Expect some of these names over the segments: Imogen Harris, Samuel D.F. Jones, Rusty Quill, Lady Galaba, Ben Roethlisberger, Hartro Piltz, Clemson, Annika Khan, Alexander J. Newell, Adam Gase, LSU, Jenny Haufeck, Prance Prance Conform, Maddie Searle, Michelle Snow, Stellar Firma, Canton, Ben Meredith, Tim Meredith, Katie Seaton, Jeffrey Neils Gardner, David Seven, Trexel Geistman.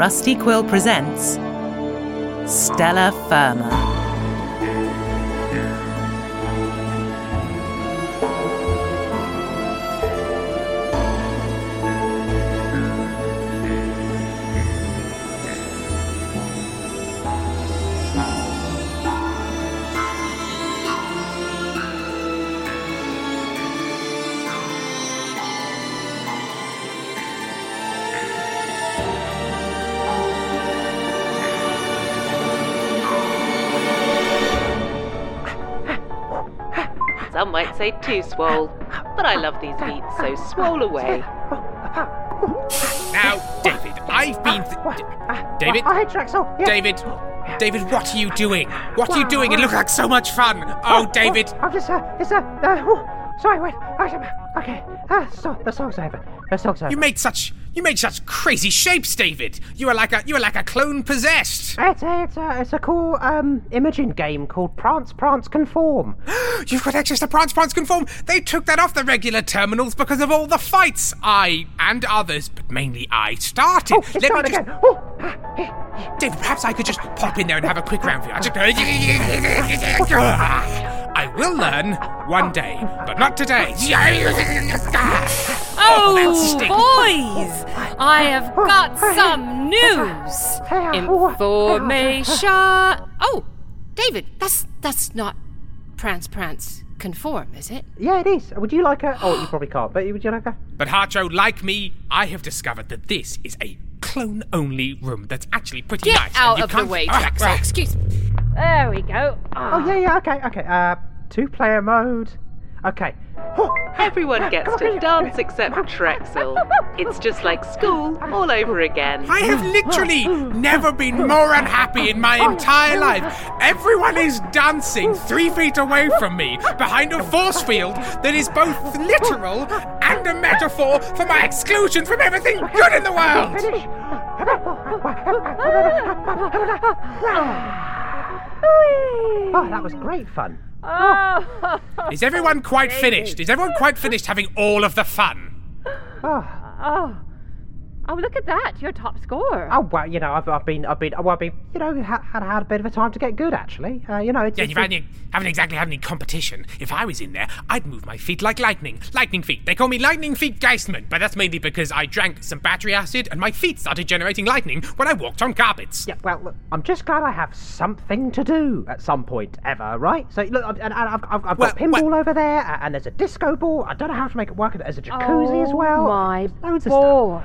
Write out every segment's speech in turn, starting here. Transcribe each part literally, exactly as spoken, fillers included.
Rusty Quill presents Stellar Firma. Some might say too swole, but I love these beats, so swole away. Now, David, I've been... Th- David? Hi, Drexel. Yeah. David? David, what are you doing? What are you doing? It looked like so much fun. Oh, oh David. Oh, I'm just, uh, it's, uh, uh oh, sorry, wait. Okay, uh, so, the song's over. The song's over. You made such, you made such crazy shapes, David. You were like a, you were like a clone possessed. It's a, it's a, it's a cool, um, Imogen game called Prance Prance Conform. You've got access to Prance Prance Conform. They took that off the regular terminals because of all the fights I and others, but mainly I started. Oh, it's Let me just... oh. David, perhaps I could just pop in there and have a quick round for you. I just I will learn one day, but not today. Oh, boys! I have got some news. Information. Oh, David, that's that's not Prance Prance Conform, is it? Yeah, it is. Would you like a... Oh, you probably can't, but would you like a... But Harcho, like me, I have discovered that this is a clone-only room that's actually pretty Get nice. Get out of the way, Drexel. Oh, right. Excuse me. There we go. Oh, oh yeah, yeah, okay, okay. Uh, two-player mode. Okay. Everyone gets to dance except Drexel. It's just like school all over again. I have literally never been more unhappy in my entire life. Everyone is dancing three feet away from me behind a force field that is both literal and grander metaphor for my exclusion from everything good in the world! Oh, that was great fun. Oh. Is everyone quite finished? Is everyone quite finished having all of the fun? Oh. Oh, oh! Look at that! Your top score. Oh well, you know, I've, I've been, I've been, well, I've been, you know, had had a bit of a time to get good, actually. Uh, you know, it's, yeah, it's, you haven't, haven't exactly had any competition. If I was in there, I'd move my feet like lightning, lightning feet. They call me Lightning Feet Geistman, but that's mainly because I drank some battery acid and my feet started generating lightning when I walked on carpets. Yeah, well, look, I'm just glad I have something to do at some point ever, right? So look, I've, and I've, I've, I've well, got pinball well, over there, and there's a disco ball. I don't know how to make it work. There's a jacuzzi oh, as well. My loads of stuff.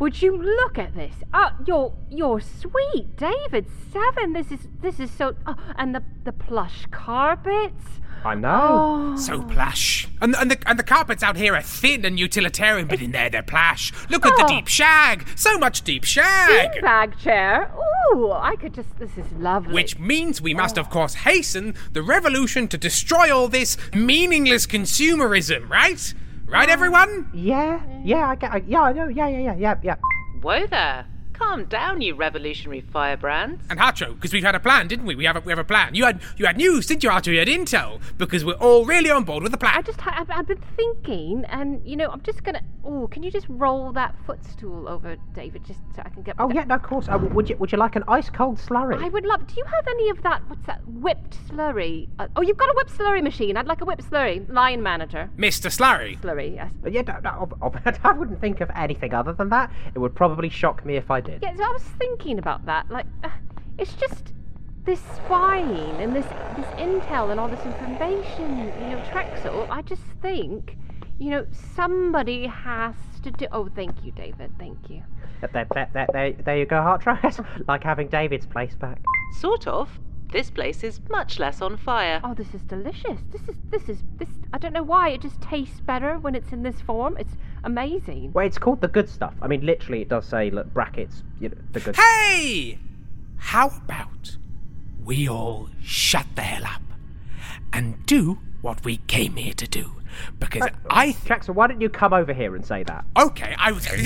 Would you look at this? Oh, you're you're sweet, David Seven. This is this is so. Oh, and the the plush carpets. I know, oh. so plush. And and the and the carpets out here are thin and utilitarian, but in there they're plush. Look at oh. the deep shag. So much deep shag. Deep shag chair. Ooh, I could just. This is lovely. Which means we must, oh. of course, hasten the revolution to destroy all this meaningless consumerism, right? Right, everyone? Yeah, yeah, I get, I, yeah, I know, yeah, yeah, yeah, yeah, yeah. Whoa there! Calm down, you revolutionary firebrands. And Hacho, because we've had a plan, didn't we? We have a, we have a plan. You had, you had news, didn't you, Hacho? You had intel, because we're all really on board with the plan. I just, I've, I've been thinking, and you know, I'm just gonna. Oh, can you just roll that footstool over, David, just so I can get? Oh down. yeah, no, of course. Uh, would you, would you like an ice cold slurry? I would love. Do you have any of that? What's that? Whipped slurry? Uh, oh, you've got a whipped slurry machine. I'd like a whipped slurry. Line manager. Mister Slurry. Slurry, yes. But yeah, no, no, I wouldn't think of anything other than that. It would probably shock me if I. Yeah, I was thinking about that. Like, uh, it's just this spying and this this intel and all this information, you know, Trexel. I just think, you know, somebody has to do. Oh, thank you, David. Thank you. There, there, there, there, there you go, Heartrise. Like having David's place back. Sort of. This place is much less on fire. Oh, this is delicious. This is, this is, this, I don't know why, it just tastes better when it's in this form. It's amazing. Well, it's called the good stuff. I mean, literally, it does say, look, brackets, you know, the good stuff. Hey! How about we all shut the hell up and do what we came here to do? Because uh, I... Th- Jackson, why don't you come over here and say that? Okay, I was... You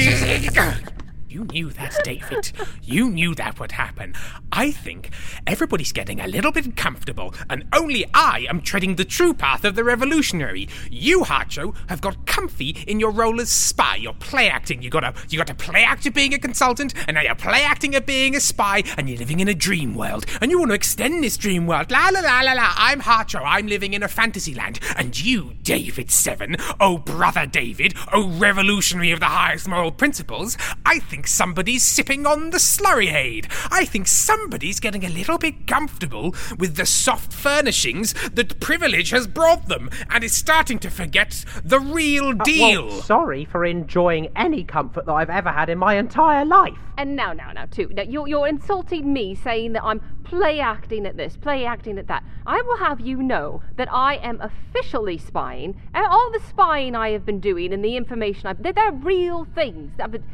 knew that, David. You knew that would happen. I think everybody's getting a little bit comfortable, and only I am treading the true path of the revolutionary. You, Hacho, have got comfy in your role as spy. You're play acting. You got a you got to play act at being a consultant, and now you're play acting at being a spy, and you're living in a dream world, and you want to extend this dream world. La la la la la. I'm Hacho. I'm living in a fantasy land, and you, David Seven, oh brother David, oh revolutionary of the highest moral principles. I think. Somebody's sipping on the slurryade. I think somebody's getting a little bit comfortable with the soft furnishings that privilege has brought them and is starting to forget the real deal. Uh, well, sorry for enjoying any comfort that I've ever had in my entire life. And now, now, now, too. Now, you're, you're insulting me saying that I'm play acting at this, play acting at that. I will have you know that I am officially spying, and all the spying I have been doing and the information I've... They're, they're real things.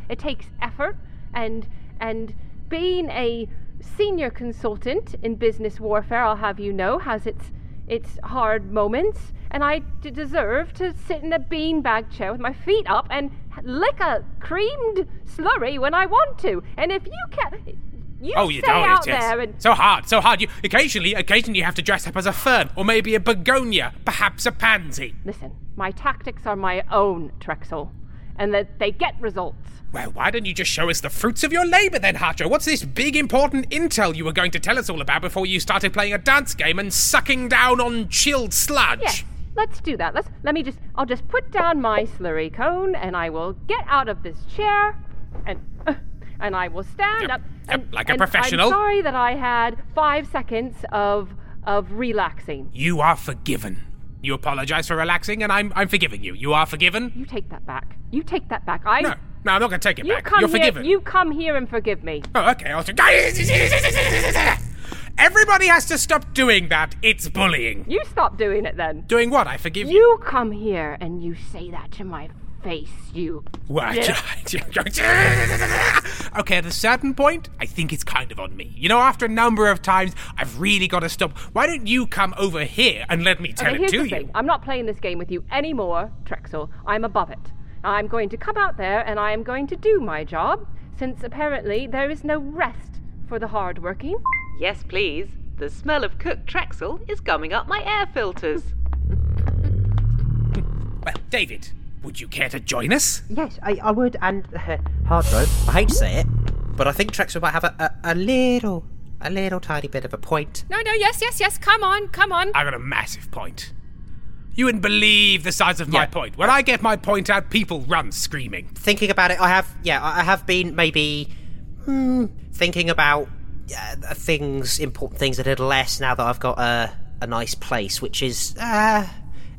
It takes effort. And and being a senior consultant in business warfare, I'll have you know, has its its hard moments. And I d- deserve to sit in a beanbag chair with my feet up and lick a creamed slurry when I want to. And if you can... You oh, you don't. Out it's, there and... So hard, so hard. You occasionally, occasionally you have to dress up as a fern, or maybe a begonia, perhaps a pansy. Listen, my tactics are my own, Trexel, and that they get results. Well, why don't you just show us the fruits of your labour then, Hacho? What's this big, important intel you were going to tell us all about before you started playing a dance game and sucking down on chilled sludge? Yes, let's do that. Let's. Let me just... I'll just put down my slurry cone, and I will get out of this chair, and uh, and I will stand yep, up... Yep, and, like a and professional. I'm sorry that I had five seconds of of relaxing. You are forgiven. You apologise for relaxing, and I'm I'm forgiving you. You are forgiven. You take that back. You take that back. I... No. No, I'm not going to take it you back. Come You're here, forgiven. You come here and forgive me. Oh, okay. I'll t- Everybody has to stop doing that. It's bullying. You stop doing it then. Doing what? I forgive you. You come here and you say that to my face, you... What? Okay, at a certain point, I think it's kind of on me. You know, after a number of times, I've really got to stop. Why don't you come over here and let me tell okay, it to you? Here's the thing. I'm not playing this game with you anymore, Trexel. I'm above it. I'm going to come out there and I am going to do my job, since apparently there is no rest for the hard-working. Yes, please. The smell of cooked Trexel is gumming up my air filters. Well, David, would you care to join us? Yes, I, I would, and uh, hard road. I hate to say it, but I think Trexel might have a, a, a little, a little tiny bit of a point. No, no, yes, yes, yes, come on, come on. I got a massive point. You wouldn't believe the size of yeah. my point. When I get my point out, people run screaming. Thinking about it, I have, yeah, I have been maybe hmm, thinking about uh, things, important things a little less now that I've got a, a nice place, which is... Uh,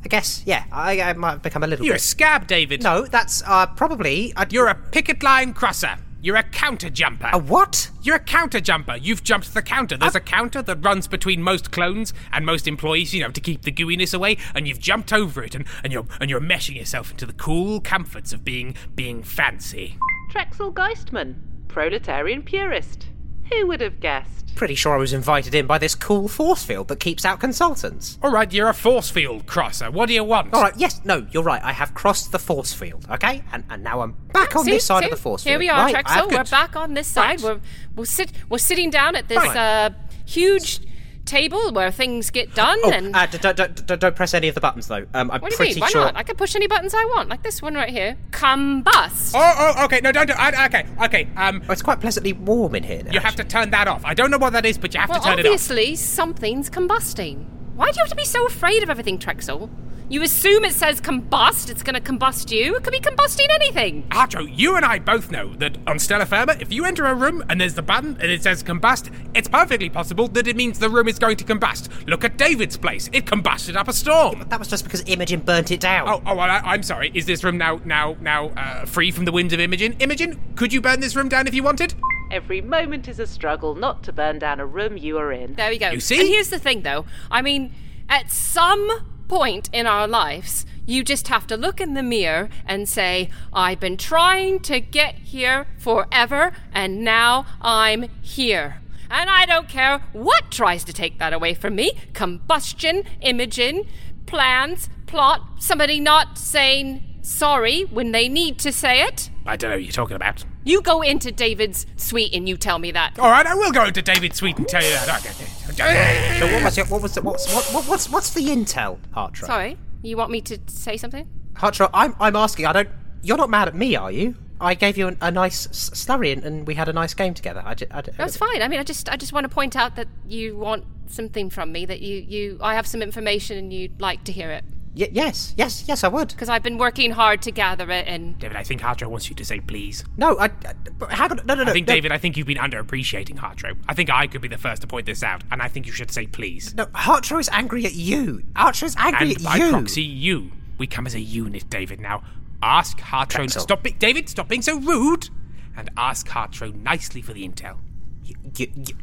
I guess, yeah, I, I might have become a little You're bit... You're a scab, David. No, that's uh, probably... I'd... You're a picket line crosser. You're a counter jumper. A what? You're a counter jumper. You've jumped the counter. There's uh... a counter that runs between most clones and most employees, you know, to keep the gooiness away, and you've jumped over it, and, and you're and you're meshing yourself into the cool comforts of being being fancy. Trexel Geistman, proletarian purist. Who would have guessed? Pretty sure I was invited in by this cool force field that keeps out consultants. All right, you're a force field crosser. What do you want? All right, yes, no, you're right. I have crossed the force field, okay? And and now I'm back oh, on see, this side see, of the force here field. Here we are, right, Trexel. We're back on this side. Right. We're we'll sit. We're sitting down at this right. uh, huge table where things get done. Oh, and uh, don't, don't, don't press any of the buttons though. Um, I'm what do you pretty mean? Why sure. Not? I can push any buttons I want, like this one right here. Combust. Oh, oh, okay. No, don't do. I, okay, okay. Um, oh, it's quite pleasantly warm in here now. You actually have to turn that off. I don't know what that is, but you have well, to turn it off. Obviously, something's combusting. Why do you have to be so afraid of everything, Trexel? You assume it says combust, it's going to combust you. It could be combusting anything. Artro, you and I both know that on Stellar Firma, if you enter a room and there's the button and it says combust, it's perfectly possible that it means the room is going to combust. Look at David's place. It combusted up a storm. Yeah, but that was just because Imogen burnt it down. Oh, oh well, I, I'm sorry. Is this room now now, now uh, free from the winds of Imogen? Imogen, could you burn this room down if you wanted? Every moment is a struggle not to burn down a room you are in. There we go. You see? And here's the thing, though. I mean, at some... point in our lives, you just have to look in the mirror and say, I've been trying to get here forever, and now I'm here. And I don't care what tries to take that away from me. Combustion, Imogen, plans, plot, somebody not saying sorry when they need to say it. I don't know what you're talking about. You go into David's suite and you tell me that. All right, I will go into David's suite and tell you that. So what was it? What was the, what's, what, what, what's, what's the intel, Hartra? Sorry, you want me to say something? Hartra, I'm I'm asking. I don't. You're not mad at me, are you? I gave you an, a nice slurry and, and we had a nice game together. I, just, I don't, That's fine. I mean, I just I just want to point out that you want something from me. That you, you I have some information and you'd like to hear it. Y- yes, yes, yes, I would. Because I've been working hard to gather it and... David, I think Hartro wants you to say please. No, I... I how could, no, no, no. I think, no. David, I think you've been underappreciating Hartro. I think I could be the first to point this out, and I think you should say please. No, Hartro is angry at you. Hartro is angry and at you. And by proxy, you. We come as a unit, David, now. Ask Hartro... Trexel. Stop it, David, stop being so rude! And ask Hartro nicely for the intel. You, you, you, you.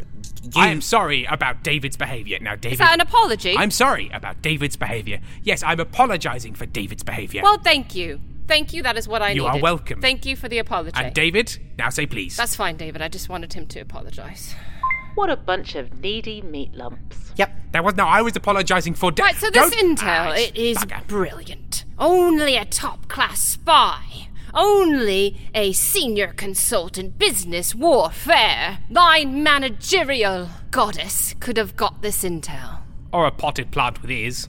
I am sorry about David's behaviour. Now, David... Is that an apology? I'm sorry about David's behaviour. Yes, I'm apologising for David's behaviour. Well, thank you. Thank you, that is what I you needed. You are welcome. Thank you for the apology. And David, now say please. That's fine, David. I just wanted him to apologise. What a bunch of needy meat lumps. Yep. There was no... I was apologising for... Da- right, so this Don't... intel, ah, it is bugger. Brilliant. Only a top-class spy... Only a senior consultant, business, warfare, thine managerial goddess could have got this intel. Or a potted plant with ears.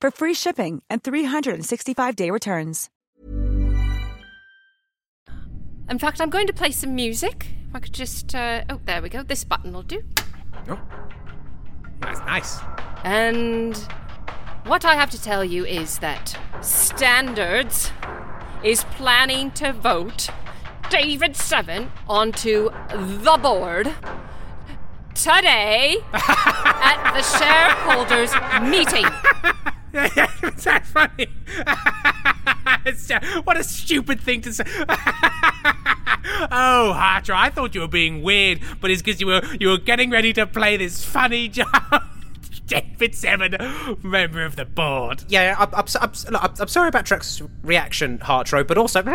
for free shipping and three sixty-five day returns. In fact, I'm going to play some music. If I could just... Uh, oh, there we go. This button will do. Oh, that's nice. And what I have to tell you is that Standards is planning to vote David Seven onto the board today at the shareholders meeting. Is that funny? What a stupid thing to say. Oh, Hatra, I thought you were being weird, but it's because you were you were getting ready to play this funny job. David Seven, member of the board. Yeah, I'm, I'm, I'm, look, I'm sorry about Trek's reaction, Hartrow, but also... you,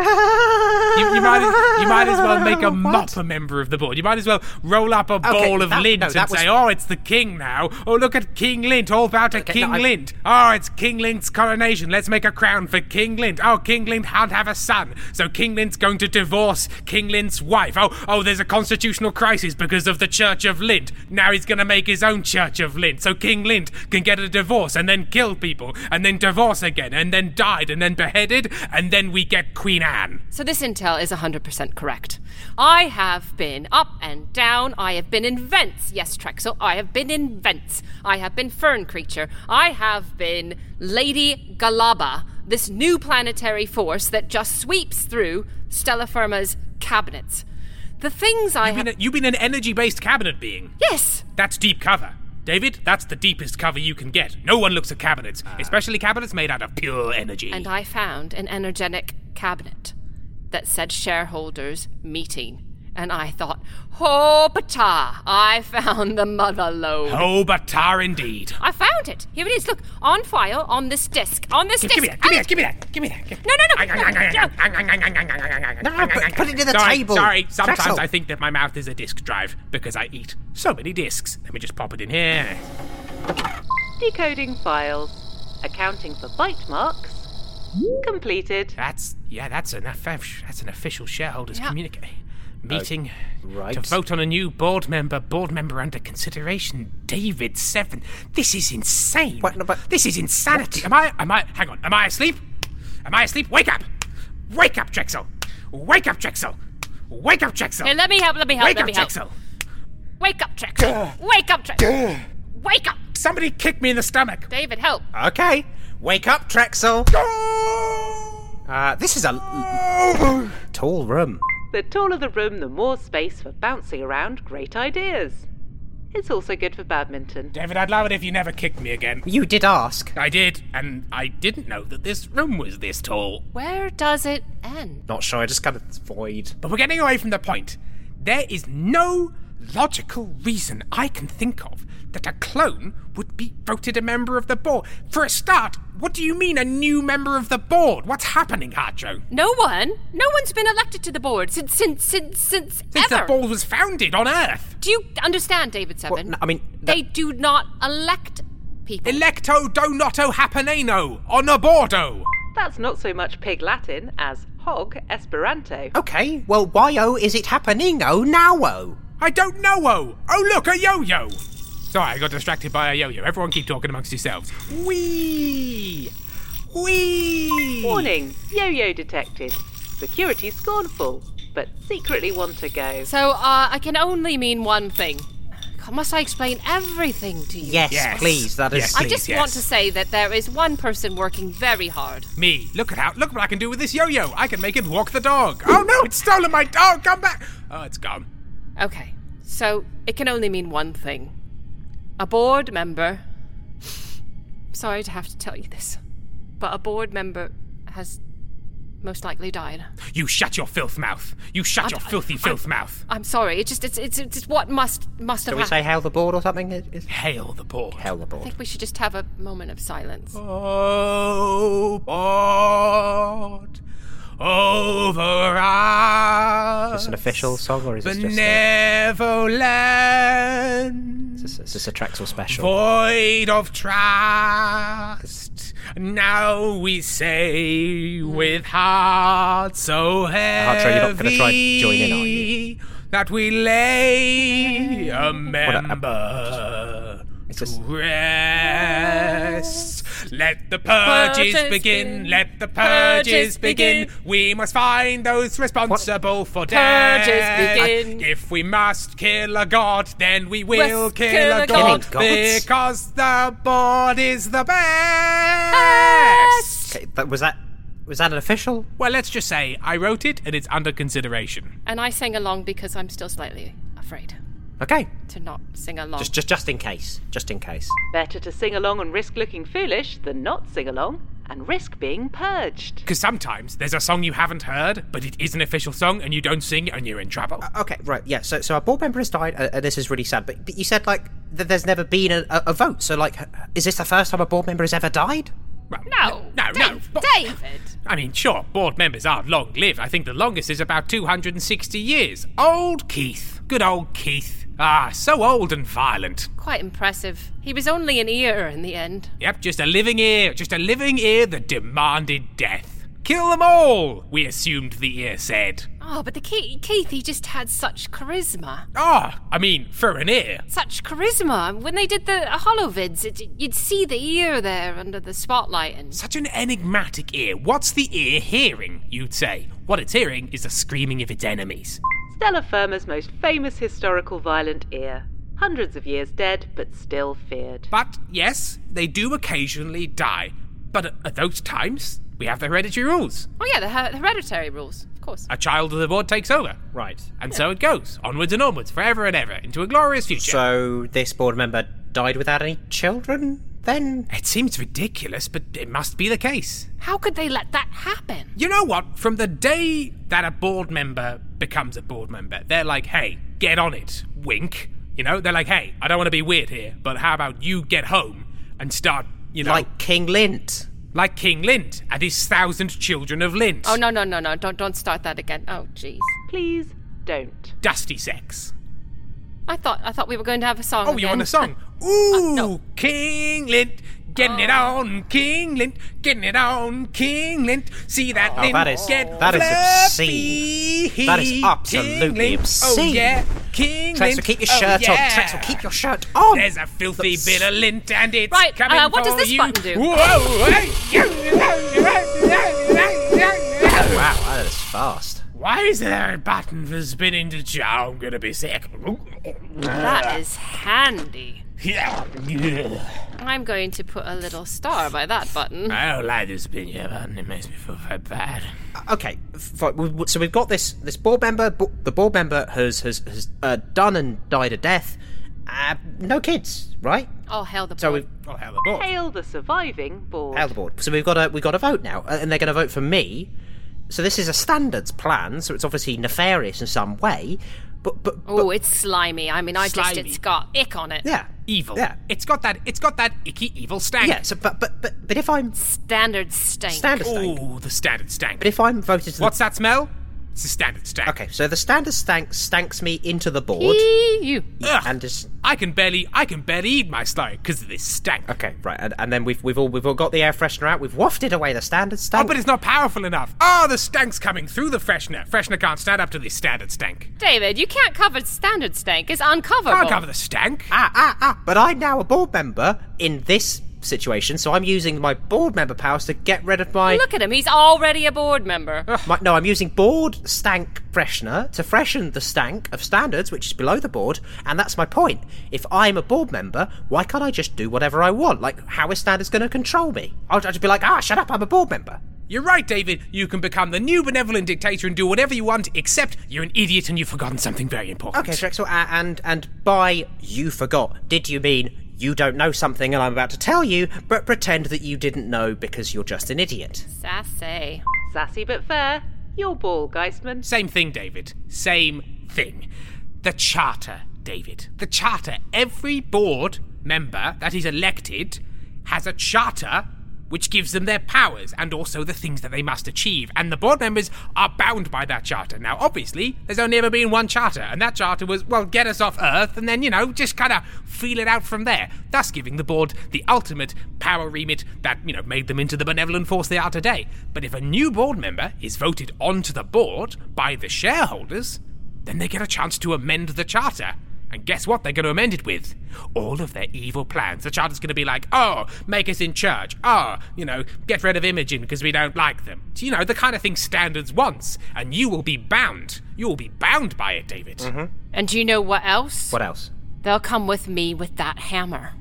you, might, you might as well make a mop what? a member of the board. You might as well roll up a okay, ball of that, lint no, and was... say, oh, it's the king now. Oh, look at King Lint, all about a okay, King no, Lint. Oh, it's King Lint's coronation. Let's make a crown for King Lint. Oh, King Lint can't have a son, so King Lint's going to divorce King Lint's wife. Oh, oh, there's a constitutional crisis because of the Church of Lint. Now he's going to make his own Church of Lint, so King Lint can get a divorce and then kill people and then divorce again and then died and then beheaded and then we get Queen Anne. So this intel is one hundred percent correct. I have been up and down. I have been in vents. Yes, Trexel, I have been in vents. I have been Fern Creature. I have been Lady Galaba, this new planetary force that just sweeps through Stellar Firma's cabinets. The things I have... You've been an energy-based cabinet being? Yes. That's deep cover. David, that's the deepest cover you can get. No one looks at cabinets, especially cabinets made out of pure energy. And I found an energetic cabinet that said shareholders meeting. And I thought, ho bata, I found the mother load. Ho bata indeed. I found it. Here it is. Look, on file, on this disc. On this G- disc. Give me that, give me that, give me that, give me that. Give... No, no, no. No, put it to the sorry, table. Sorry, sometimes Drexel. I think that my mouth is a disc drive because I eat so many discs. Let me just pop it in here. Decoding files. Accounting for bite marks. Completed. That's, yeah, that's an, that's an official shareholders yeah. communique. meeting uh, right. to vote on a new board member, board member under consideration, David Seven. This is insane. What, no, but this is insanity. What? Am I, am I, hang on, am I asleep? Am I asleep? Wake up! Wake up, Drexel! Wake up, Drexel! Wake up, Drexel! Here, let me help, let me help, Wake let up, me help. Drexel. Wake up, Drexel! Duh. Wake up, Drexel! Duh. Wake up! Somebody kicked me in the stomach! David, help! Okay. Wake up, Drexel! Uh, this is a l- tall room. The taller the room, the more space for bouncing around great ideas. It's also good for badminton. David, I'd love it if you never kicked me again. You did ask. I did, and I didn't know that this room was this tall. Where does it end? Not sure, I just kind of void. But we're getting away from the point. There is no logical reason I can think of that a clone would be voted a member of the board. For a start, what do you mean a new member of the board? What's happening, Harjo? No one. No one's been elected to the board since since since since, since ever. The board was founded on Earth. Do you understand, David Seven? Well, no, I mean, that... they do not elect people. Electo donato happeneno on a bordo. That's not so much pig Latin as hog Esperanto. Okay, well, why-o is it happeningo now-o? I don't know-o! Oh, look, a yo-yo! Sorry, I got distracted by a yo-yo. Everyone keep talking amongst yourselves. Whee! Whee! Warning, yo-yo detected. Security scornful, but secretly want to go. So, uh, I can only mean one thing. God, must I explain everything to you? Yes, yes. please, that is... Yes, please, I just yes. want to say that there is one person working very hard. Me. Look at how, look what I can do with this yo-yo. I can make it walk the dog. Oh, no, it's stolen my dog. Come back. Oh, it's gone. Okay, so it can only mean one thing. A board member... Sorry to have to tell you this, but a board member has most likely died. You shut your filth mouth. You shut I'm, your filthy I'm, filth I'm, mouth. I'm sorry, it's just it's it's, it's what must must have happened. Shall we say hail the board or something? It's... Hail the board. Hail the board. I think we should just have a moment of silence. Oh, board. Over us. Is this an official song or is this just benevolence? Is this, is this a Trexel special? Void of trust. Now we say mm. with hearts so heavy. Hartro, you're not going to try and join in, are you? That we lay a member to rest. Let the purges, purges begin. begin, let the purges begin. begin. We must find those responsible what? for death. Begin. If we must kill a god, then we will West kill, kill a, a god. god. Because the board is the best. Okay, but was that was that an official? Well, let's just say I wrote it and it's under consideration. And I sang along because I'm still slightly afraid. Okay. To not sing along. Just, just just in case. Just in case. Better to sing along and risk looking foolish than not sing along and risk being purged. Because sometimes there's a song you haven't heard, but it is an official song and you don't sing and you're in trouble. Uh, okay, right, yeah. So so our board member has died and uh, this is really sad. But, but you said, like, that there's never been a, a, a vote. So, like, is this the first time a board member has ever died? Well, no, no, Dave, no. David! I mean, sure, board members are long-lived. I think the longest is about two hundred sixty years. Old Keith. Good old Keith. Ah, so old and violent. Quite impressive. He was only an ear in the end. Yep, just a living ear. Just a living ear that demanded death. Kill them all, we assumed the ear said. Oh, but the Keith, Keith, he just had such charisma. Ah, I mean, for an ear. Such charisma. When they did the holovids, it, you'd see the ear there under the spotlight. And such an enigmatic ear. What's the ear hearing, you'd say? What it's hearing is the screaming of its enemies. Stellar Firma's most famous historical violent ear. Hundreds of years dead, but still feared. But, yes, they do occasionally die. But at, at those times, we have the hereditary rules. Oh, yeah, the her- hereditary rules. Course. A child of the board takes over. Right. And yeah. so it goes, onwards and onwards, forever and ever, into a glorious future. So this board member died without any children, then? It seems ridiculous, but it must be the case. How could they let that happen? You know what? From the day that a board member becomes a board member, they're like, hey, get on it, wink. You know, they're like, hey, I don't want to be weird here, but how about you get home and start, you know... Like King Lint. Like King Lint and his thousand children of Lint. Oh, no, no, no, no. Don't don't start that again. Oh, jeez. Please don't. Dusty sex. I thought I thought we were going to have a song. Oh, again. You want a song? Ooh, uh, no. King Lint, Getting it on, King Lint. Getting it on, King Lint. See that oh, Lint that is, get that is obscene. That is absolutely obscene. Oh, yeah. King Lint. Trex will keep your shirt oh, yeah. on. Trex will keep your shirt on. There's a filthy That's... bit of lint and it's right, coming uh, what for does this you. Button do? Whoa. Oh, wow, that is fast. Why is there a button for spinning the jar? I'm going to be sick. That is handy. I'm going to put a little star by that button. I don't like this spinning button. It makes me feel very bad. Okay, so we've got this this board member. The board member has has, has uh, done and died a death. Uh, no kids, right? Oh, hell the board. So we've, oh, hell the board. Hail the surviving board. Hail the board. So we've got a, we've got a vote now, and they're going to vote for me. So this is a standards plan, so it's obviously nefarious in some way, but... but, but oh, it's slimy. I mean, I slimy. just... It's got ick on it. Yeah. Evil. Yeah. It's got that It's got that icky, evil stank. Yeah, so, but, but, but, but if I'm... Standard stank. Standard stank. Oh, the standard stank. But if I'm voted... To What's the... that smell? It's the standard stank. Okay, so the standard stank stanks me into the board. Ew. Ugh, and just... I can barely, I can barely eat my stank because of this stank. Okay, right, and, and then we've we've all we've all got the air freshener out. We've wafted away the standard stank. Oh, but it's not powerful enough. Oh, the stank's coming through the freshener. Freshener can't stand up to the standard stank. David, you can't cover standard stank. It's uncoverable. Can't cover the stank. Ah, ah, ah. But I'm now a board member in this situation, so I'm using my board member powers to get rid of my... Look at him, he's already a board member. My, no, I'm using board stank freshener to freshen the stank of standards, which is below the board, and that's my point. If I'm a board member, why can't I just do whatever I want? Like, how is standards going to control me? I'll just be like, ah, shut up, I'm a board member. You're right, David. You can become the new benevolent dictator and do whatever you want, except you're an idiot and you've forgotten something very important. Okay, Drexel, uh, and, and by you forgot, did you mean... You don't know something and I'm about to tell you, but pretend that you didn't know because you're just an idiot. Sassy. Sassy but fair. You're ball, Geistman. Same thing, David. Same thing. The Charter, David. The Charter. Every board member that is elected has a charter which gives them their powers and also the things that they must achieve. And the board members are bound by that charter. Now, obviously, there's only ever been one charter, and that charter was, well, get us off Earth, and then, you know, just kind of feel it out from there, thus giving the board the ultimate power remit that, you know, made them into the benevolent force they are today. But if a new board member is voted onto the board by the shareholders, then they get a chance to amend the charter. And guess what they're going to amend it with? All of their evil plans. The Charter's going to be like, oh, make us in charge. Oh, you know, get rid of Imogen because we don't like them. You know, the kind of thing standards wants. And you will be bound. You will be bound by it, David. Mm-hmm. And do you know what else? What else? They'll come with me with that hammer.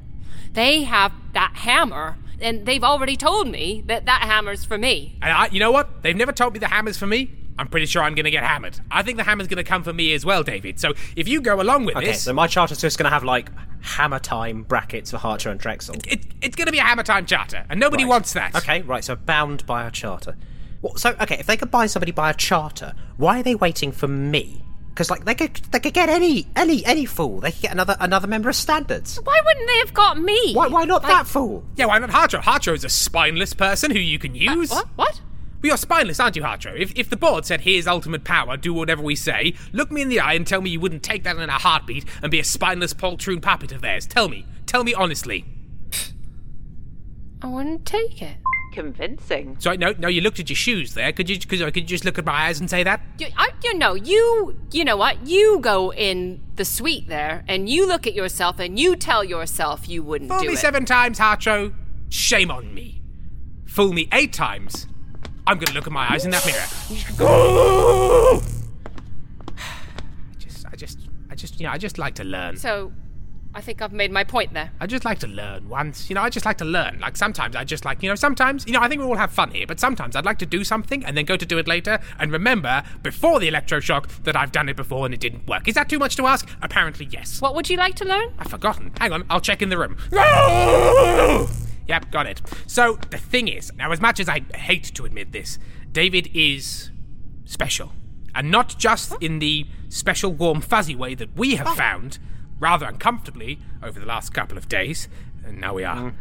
They have that hammer... And they've already told me that that hammer's for me. And I, you know what? They've never told me the hammer's for me. I'm pretty sure I'm going to get hammered. I think the hammer's going to come for me as well, David. So if you go along with okay, this... Okay, so my charter's just going to have, like, hammer time brackets for Harcher and Drexel. It, it, it's going to be a hammer time charter, and nobody right. wants that. Okay, right, so bound by a charter. Well, so, okay, if they could buy somebody by a charter, why are they waiting for me? Because, like, they could they could get any any any fool. They could get another another member of standards. Why wouldn't they have got me? Why why not like, that fool? Yeah, why not Hartro? Hartro is a spineless person who you can use. Uh, what? What? Well, you're spineless, aren't you, Hartro? If, if the board said, here's ultimate power, do whatever we say, look me in the eye and tell me you wouldn't take that in a heartbeat and be a spineless poltroon puppet of theirs. Tell me. Tell me honestly. I wouldn't take it. Convincing. Sorry, no, no. You looked at your shoes there. Could you, could, could you just look at my eyes and say that? You, I, you know, you, you know what? You go in the suite there, and you look at yourself, and you tell yourself you wouldn't Fool do it. Fool me seven times, Hartro. Shame on me. Fool me eight times. I'm gonna look at my eyes in that mirror. Go. I just, I just, I just, you know, I just like to learn. So. I think I've made my point there. I just like to learn once. You know, I just like to learn. Like, sometimes I just like, you know, sometimes, you know, I think we all have fun here, but sometimes I'd like to do something and then go to do it later and remember before the electroshock that I've done it before and it didn't work. Is that too much to ask? Apparently, yes. What would you like to learn? I've forgotten. Hang on, I'll check in the room. Yep, got it. So, the thing is, now, as much as I hate to admit this, David is special. And not just in the special, warm, fuzzy way that we have oh. found... rather uncomfortably over the last couple of days, and now we are mm.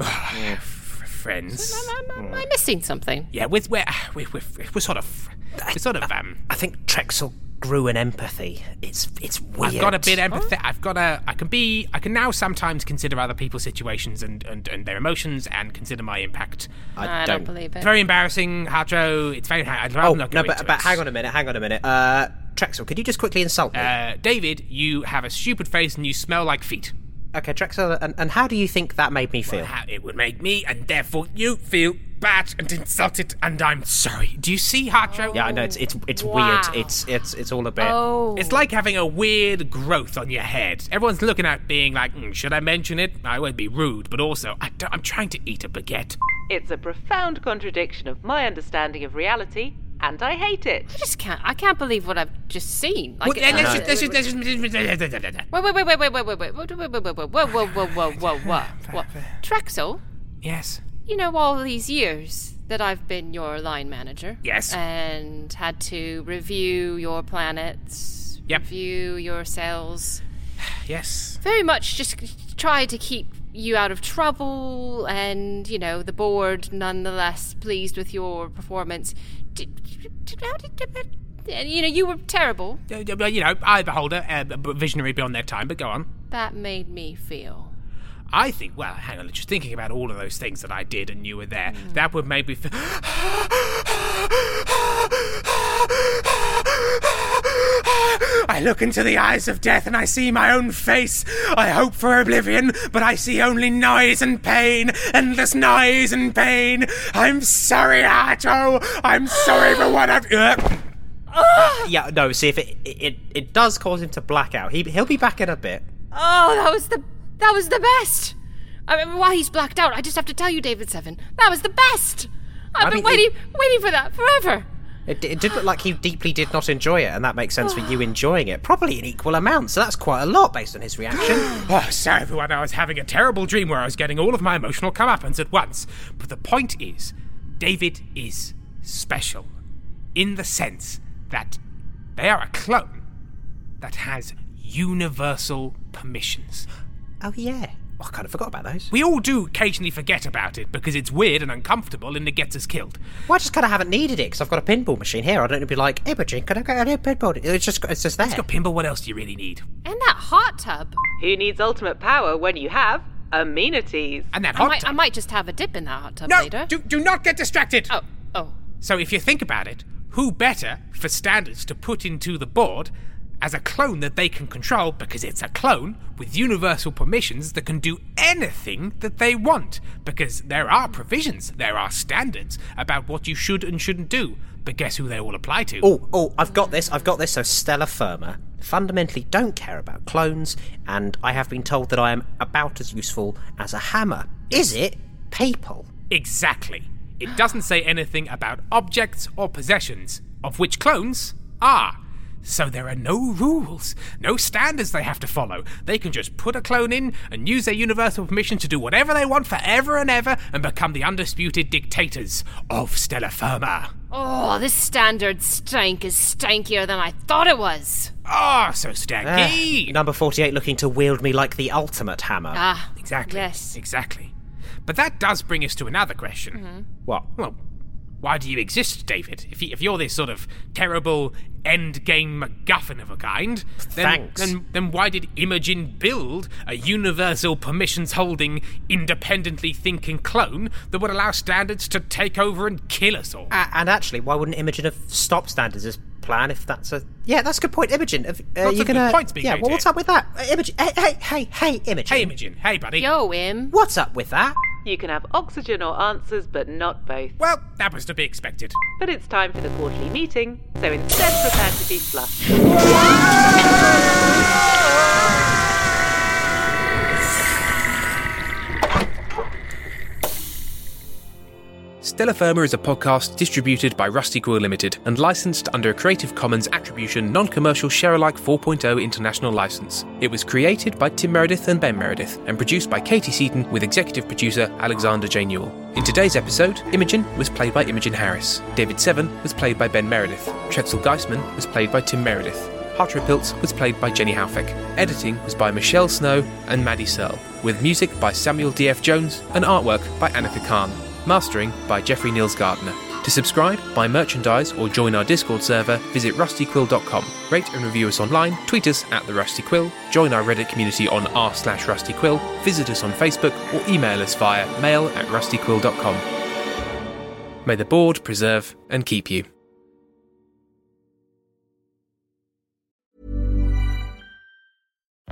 oh, yeah. f- friends. Am I, am I missing something? Yeah, we're we're, we're, we're, we're sort of we're sort of um. I think Drexel grew an empathy. It's it's weird. I've got a bit empathetic. I've got a. I can be. I can now sometimes consider other people's situations and, and, and their emotions and consider my impact. I, I don't. don't believe it. Very embarrassing, Hartro. It's very. I'd rather oh, not go no, but, into but it. hang on a minute. Hang on a minute. Uh, Trexel, could you just quickly insult me? Uh, David, you have a stupid face and you smell like feet. Okay, Trexel, and, and how do you think that made me feel? Well, how it would make me, and therefore you feel bad and insulted, and I'm sorry. Do you see, Hartro? Oh, yeah, I know it's it's it's wow. weird. It's it's it's all a bit. Oh. It's like having a weird growth on your head. Everyone's looking at, being like, mm, should I mention it? I won't be rude, but also I don't, I'm trying to eat a baguette. It's a profound contradiction of my understanding of reality. And I hate it. I just can't. I can't believe what I've just seen. Wait, wait, wait, wait, wait, wait, wait, wait, wait, whoa, whoa, whoa, whoa, whoa, whoa. Trexel? Yes? You know, all these years that I've been your line manager. Yes. And had to review your planets. Yep. Review your cells. Yes. Very much just try to keep you out of trouble and, you know, the board nonetheless pleased with your performance. You know, you were terrible. You know, eye beholder, uh, visionary beyond their time, but go on. That made me feel. I think, well, hang on, just thinking about all of those things that I did and you were there, mm. that would make me feel... I look into the eyes of death and I see my own face. I hope for oblivion, but I see only noise and pain. Endless noise and pain. I'm sorry, Arto. I'm sorry for what I've... Uh, yeah, no, see, if it, it it does cause him to black out. He, he'll be back in a bit. Oh, that was the that was the best. I remember why he's blacked out. I just have to tell you, David Seven. That was the best. I've I been mean, waiting, it, waiting for that forever. It, it did look like he deeply did not enjoy it, and that makes sense for you enjoying it. Probably an equal amount, so that's quite a lot based on his reaction. Oh, sorry everyone, I was having a terrible dream where I was getting all of my emotional comeuppance at once. But the point is, David is special, in the sense that they are a clone that has universal permissions. Oh yeah. Oh, I kind of forgot about those. We all do occasionally forget about it because it's weird and uncomfortable and it gets us killed. Well, I just kind of haven't needed it because I've got a pinball machine here. I don't need to be like, hey, Imogen, can I get a pinball? It's just, it's just there. It's got pinball. What else do you really need? And that hot tub. Who needs ultimate power when you have amenities? And that hot I might, tub. I might just have a dip in that hot tub no, later. No, do, do not get distracted. Oh, oh. So if you think about it, who better for standards to put into the board as a clone that they can control, because it's a clone with universal permissions that can do anything that they want, because there are provisions, there are standards about what you should and shouldn't do, but guess who they all apply to? Oh, oh, I've got this, I've got this, so Stellar Firma fundamentally don't care about clones, and I have been told that I am about as useful as a hammer. Is it people? Exactly. It doesn't say anything about objects or possessions, of which clones are. So there are no rules, no standards they have to follow. They can just put a clone in and use their universal permission to do whatever they want forever and ever and become the undisputed dictators of Stellar Firma. Oh, this standard stank is stankier than I thought it was. Oh, so stanky. Uh, number forty-eight looking to wield me like the ultimate hammer. Ah, exactly. Yes. Exactly. But that does bring us to another question. Mm-hmm. What? Well, why do you exist, David? If, you, if you're this sort of terrible endgame MacGuffin of a kind, then, Thanks. then then why did Imogen build a universal permissions-holding, independently-thinking clone that would allow standards to take over and kill us all? Uh, and actually, why wouldn't Imogen have stopped standards as plan if that's a... Yeah, that's a good point, Imogen. Have, uh, you gonna... good point, Yeah, well, what's up with that? Uh, Imogen, hey, hey, hey, hey, Imogen. Hey, Imogen. Hey, buddy. Yo, Im. What's up with that? You can have oxygen or answers, but not both. Well, that was to be expected. But it's time for the quarterly meeting, so instead prepare to be flushed. Stellar Firma is a podcast distributed by Rusty Quill Limited and licensed under a Creative Commons Attribution Non-Commercial Sharealike four point oh International License. It was created by Tim Meredith and Ben Meredith and produced by Katie Seaton with executive producer Alexander J. Newell. In today's episode, Imogen was played by Imogen Harris. David Seven was played by Ben Meredith. Trexel Geisman was played by Tim Meredith. Hartro Piltz was played by Jenny Haufeck. Editing was by Michelle Snow and Maddie Searle, with music by Samuel D F Jones and artwork by Annika Khan. Mastering by Jeffrey Neils Gardner. To subscribe, buy merchandise, or join our Discord server, visit rusty quill dot com. Rate and review us online, tweet us at the Rusty Quill, join our Reddit community on r slash Rusty Quill, visit us on Facebook, or email us via mail at rusty quill dot com. May the board preserve and keep you.